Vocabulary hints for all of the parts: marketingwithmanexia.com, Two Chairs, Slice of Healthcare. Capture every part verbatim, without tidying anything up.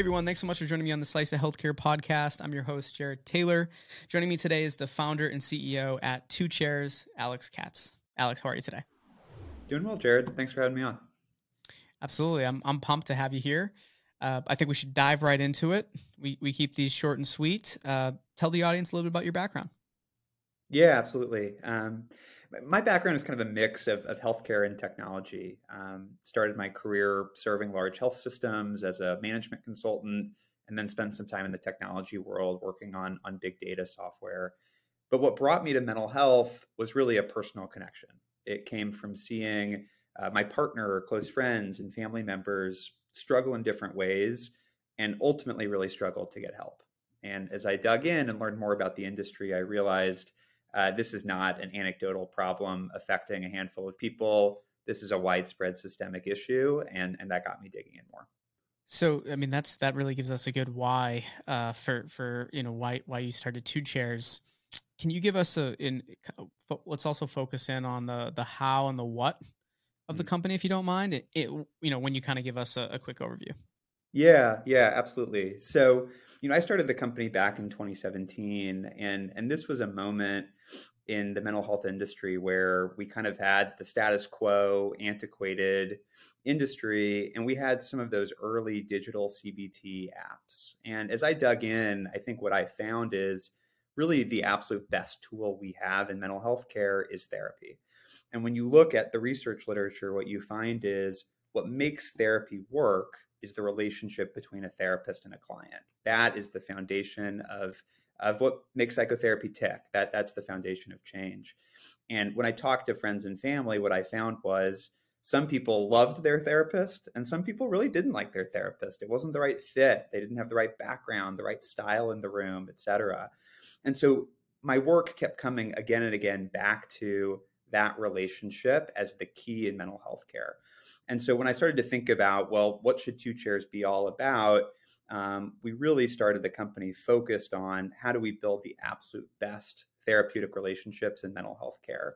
Hey everyone, thanks so much for joining me on the Slice of Healthcare podcast. I'm your host, Jared Taylor. Joining me today is the founder and C E O at Two Chairs, Alex Katz. Alex, how are you today? Doing well, Jared. Thanks for having me on. Absolutely. I'm I'm pumped to have you here. Uh, I think we should dive right into it. We we keep these short and sweet. Uh, tell the audience a little bit about your background. Yeah, absolutely. Um, my background is kind of a mix of, of healthcare and technology. Um, started my career serving large health systems as a management consultant, and then spent some time in the technology world working on, on big data software. But what brought me to mental health was really a personal connection. It came from seeing uh, my partner, close friends, and family members struggle in different ways, and ultimately really struggled to get help. And as I dug in and learned more about the industry, I realized Uh, this is not an anecdotal problem affecting a handful of people. This is a widespread systemic issue, and and that got me digging in more. So, I mean, that's that really gives us a good why uh, for for you know why why you started Two Chairs. Can you give us a in? Let's also focus in on the the how and the what of the company, if you don't mind. It, it you know when you kind of give us a, a quick overview. Yeah, yeah, absolutely. So, you know, I started the company back in twenty seventeen, and and this was a moment in the mental health industry where we kind of had the status quo, antiquated industry, and we had some of those early digital C B T apps. And as I dug in, I think what I found is really the absolute best tool we have in mental health care is therapy. And when you look at the research literature, what you find is what makes therapy work is the relationship between a therapist and a client. That is the foundation of, of what makes psychotherapy tick. That, that's the foundation of change. And when I talked to friends and family, what I found was some people loved their therapist and some people really didn't like their therapist. It wasn't the right fit. They didn't have the right background, the right style in the room, et cetera. And so my work kept coming again and again back to that relationship as the key in mental health care. And so when I started to think about, well, what should Two Chairs be all about? Um, we really started the company focused on how do we build the absolute best therapeutic relationships in mental health care.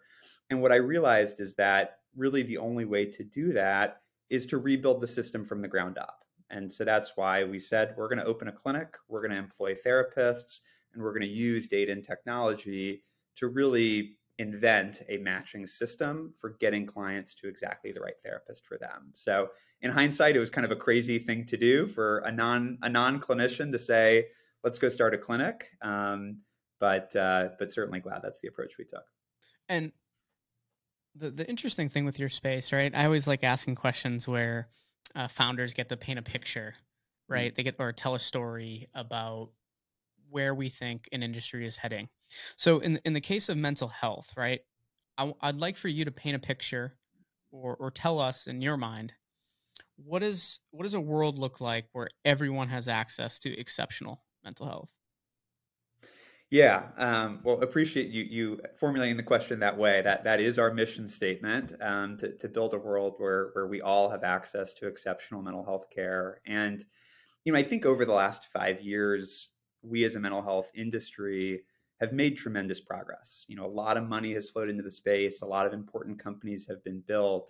And what I realized is that really the only way to do that is to rebuild the system from the ground up. And so that's why we said, we're going to open a clinic, we're going to employ therapists, and we're going to use data and technology to really invent a matching system for getting clients to exactly the right therapist for them. So in hindsight, it was kind of a crazy thing to do for a non a non-clinician to say, let's go start a clinic. Um, but uh, but certainly glad that's the approach we took. And the the interesting thing with your space, right? I always like asking questions where uh, founders get to paint a picture, right? Mm-hmm. They get or tell a story about where we think an industry is heading. So in in the case of mental health, right, I, I'd like for you to paint a picture or or tell us in your mind, what is what does a world look like where everyone has access to exceptional mental health? Yeah, um, well, appreciate you you formulating the question that way. That that is our mission statement, um, to, to build a world where where we all have access to exceptional mental health care. And, you know, I think over the last five years, we as a mental health industry have made tremendous progress. You know, a lot of money has flowed into the space. A lot of important companies have been built.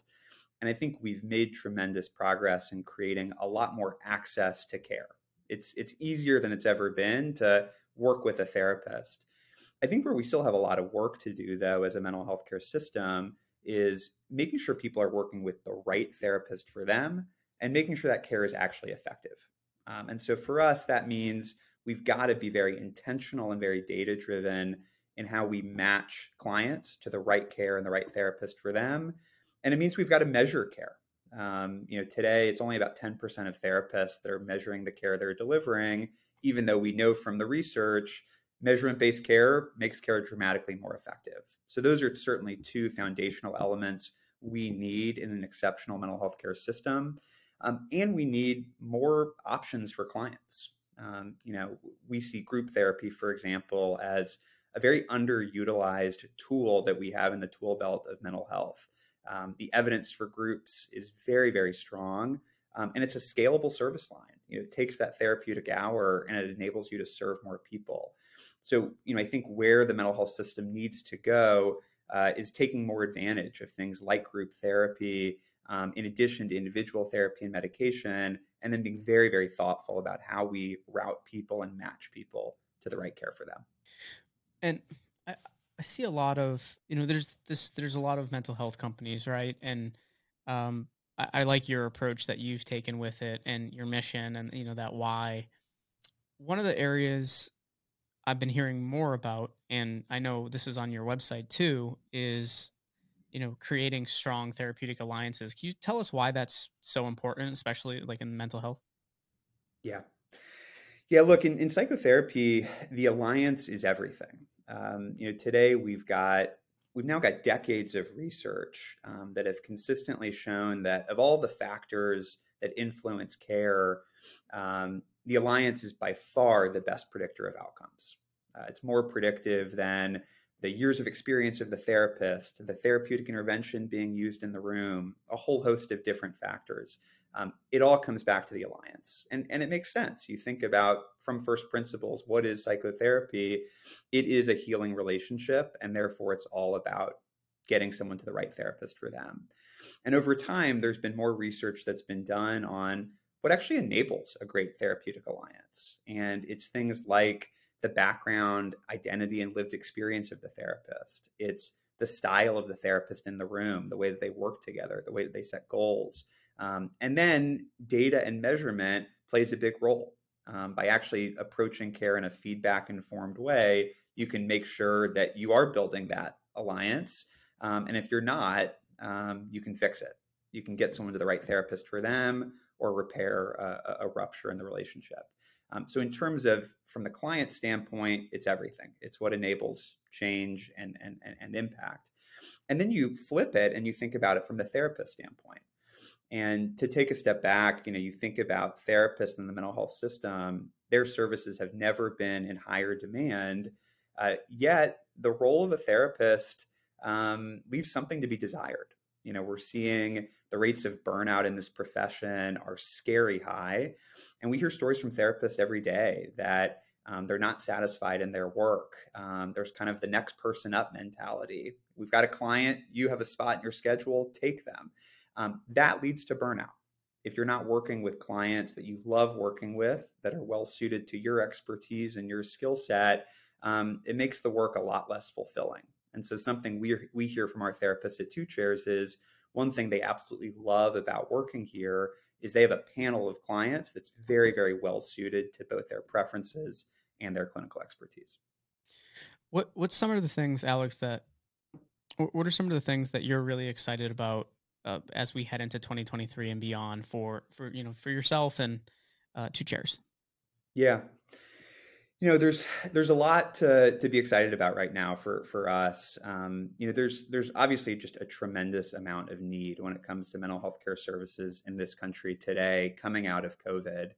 And I think we've made tremendous progress in creating a lot more access to care. It's it's easier than it's ever been to work with a therapist. I think where we still have a lot of work to do, though, as a mental health care system is making sure people are working with the right therapist for them and making sure that care is actually effective. Um, and so for us, that means we've got to be very intentional and very data-driven in how we match clients to the right care and the right therapist for them. And it means we've got to measure care. Um, you know, today it's only about ten percent of therapists that are measuring the care they're delivering, even though we know from the research, measurement-based care makes care dramatically more effective. So those are certainly two foundational elements we need in an exceptional mental health care system. Um, and we need more options for clients. Um, you know, we see group therapy, for example, as a very underutilized tool that we have in the tool belt of mental health. Um, the evidence for groups is very, very strong, um, and it's a scalable service line. You know, it takes that therapeutic hour and it enables you to serve more people. So, you know, I think where the mental health system needs to go uh, is taking more advantage of things like group therapy, um, in addition to individual therapy and medication, and then being very, very thoughtful about how we route people and match people to the right care for them. And I, I see a lot of, you know, there's this, there's a lot of mental health companies, right? And um, I, I like your approach that you've taken with it and your mission and, you know, that why. One of the areas I've been hearing more about, and I know this is on your website too, is, you know, creating strong therapeutic alliances. Can you tell us why that's so important, especially like in mental health? Yeah. Yeah, look, in, in psychotherapy, the alliance is everything. Um, you know, today we've got, we've now got decades of research um, that have consistently shown that of all the factors that influence care, um, the alliance is by far the best predictor of outcomes. Uh, it's more predictive than the years of experience of the therapist, the therapeutic intervention being used in the room, a whole host of different factors. Um, it all comes back to the alliance. And, and it makes sense. You think about, from first principles, what is psychotherapy? It is a healing relationship, and therefore it's all about getting someone to the right therapist for them. And over time, there's been more research that's been done on what actually enables a great therapeutic alliance. And it's things like the background, identity, and lived experience of the therapist. It's the style of the therapist in the room, the way that they work together, the way that they set goals. Um, and then data and measurement plays a big role. Um, by actually approaching care in a feedback-informed way, you can make sure that you are building that alliance. Um, and if you're not, um, you can fix it. You can get someone to the right therapist for them, or repair a, a rupture in the relationship. Um, so in terms of, from the client standpoint, it's everything. It's what enables change and, and, and impact. And then you flip it and you think about it from the therapist standpoint. And to take a step back, you know, you think about therapists in the mental health system, their services have never been in higher demand, uh, yet the role of a therapist um, leaves something to be desired. You know, we're seeing the rates of burnout in this profession are scary high. And we hear stories from therapists every day that um, they're not satisfied in their work. Um, there's kind of the next person up mentality. We've got a client, you have a spot in your schedule, take them. Um, that leads to burnout. If you're not working with clients that you love working with, that are well suited to your expertise and your skill set, um, it makes the work a lot less fulfilling. And so something we we hear from our therapists at Two Chairs is one thing they absolutely love about working here is they have a panel of clients that's very, very well suited to both their preferences and their clinical expertise. What what's some of the things, Alex, that what are some of the things that you're really excited about uh, as we head into twenty twenty-three and beyond for for you know for yourself and uh, Two Chairs? Yeah. You know, there's there's a lot to to be excited about right now for for us. Um, you know, there's there's obviously just a tremendous amount of need when it comes to mental health care services in this country today, coming out of COVID.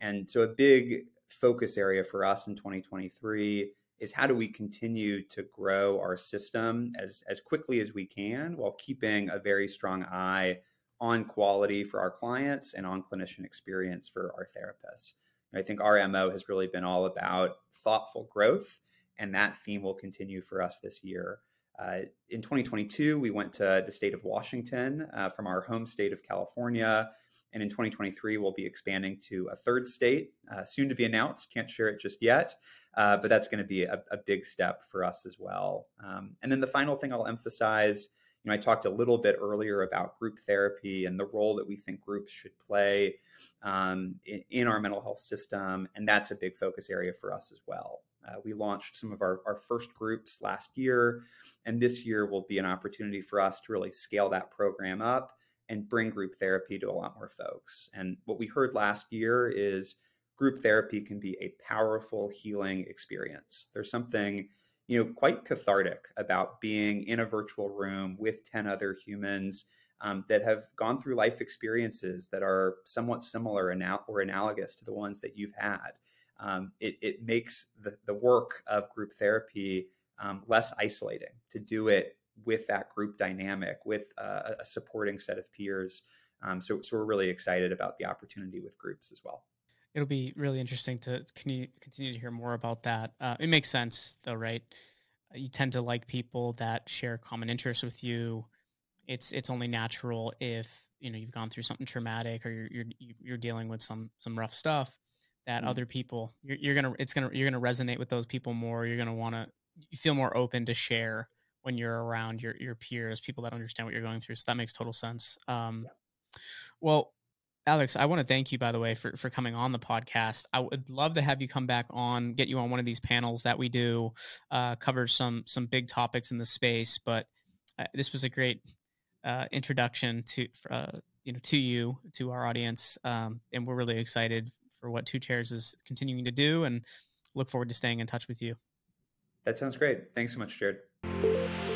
And so a big focus area for us in twenty twenty-three is how do we continue to grow our system as as quickly as we can while keeping a very strong eye on quality for our clients and on clinician experience for our therapists. I think our M O has really been all about thoughtful growth, and that theme will continue for us this year. Uh, in twenty twenty-two, we went to the state of Washington uh, from our home state of California, and in twenty twenty-three, we'll be expanding to a third state, uh, soon to be announced, can't share it just yet, uh, but that's going to be a, a big step for us as well. Um, and then the final thing I'll emphasize, you know, I talked a little bit earlier about group therapy and the role that we think groups should play um, in, in our mental health system. And that's a big focus area for us as well. Uh, we launched some of our, our first groups last year, and this year will be an opportunity for us to really scale that program up and bring group therapy to a lot more folks. And what we heard last year is group therapy can be a powerful healing experience. There's something you know, quite cathartic about being in a virtual room with ten other humans um, that have gone through life experiences that are somewhat similar and anal- or analogous to the ones that you've had. Um, it, it makes the, the work of group therapy um, less isolating to do it with that group dynamic, with a, a supporting set of peers. Um, so, so we're really excited about the opportunity with groups as well. It'll be really interesting to continue to hear more about that. Uh, it makes sense, though, right? You tend to like people that share common interests with you, it's it's only natural if, you know, you've gone through something traumatic or you're you're you're dealing with some some rough stuff that mm. other people you're, you're gonna it's gonna you're gonna resonate with those people more. You're gonna want to you feel more open to share when you're around your your peers, people that understand what you're going through. So that makes total sense. Um, yeah. Well, Alex, I want to thank you, by the way, for, for coming on the podcast. I would love to have you come back on, get you on one of these panels that we do, uh, cover some some big topics in the space. But uh, this was a great uh, introduction to uh, you know to you to our audience, um, and we're really excited for what Two Chairs is continuing to do, and look forward to staying in touch with you. That sounds great. Thanks so much, Jared.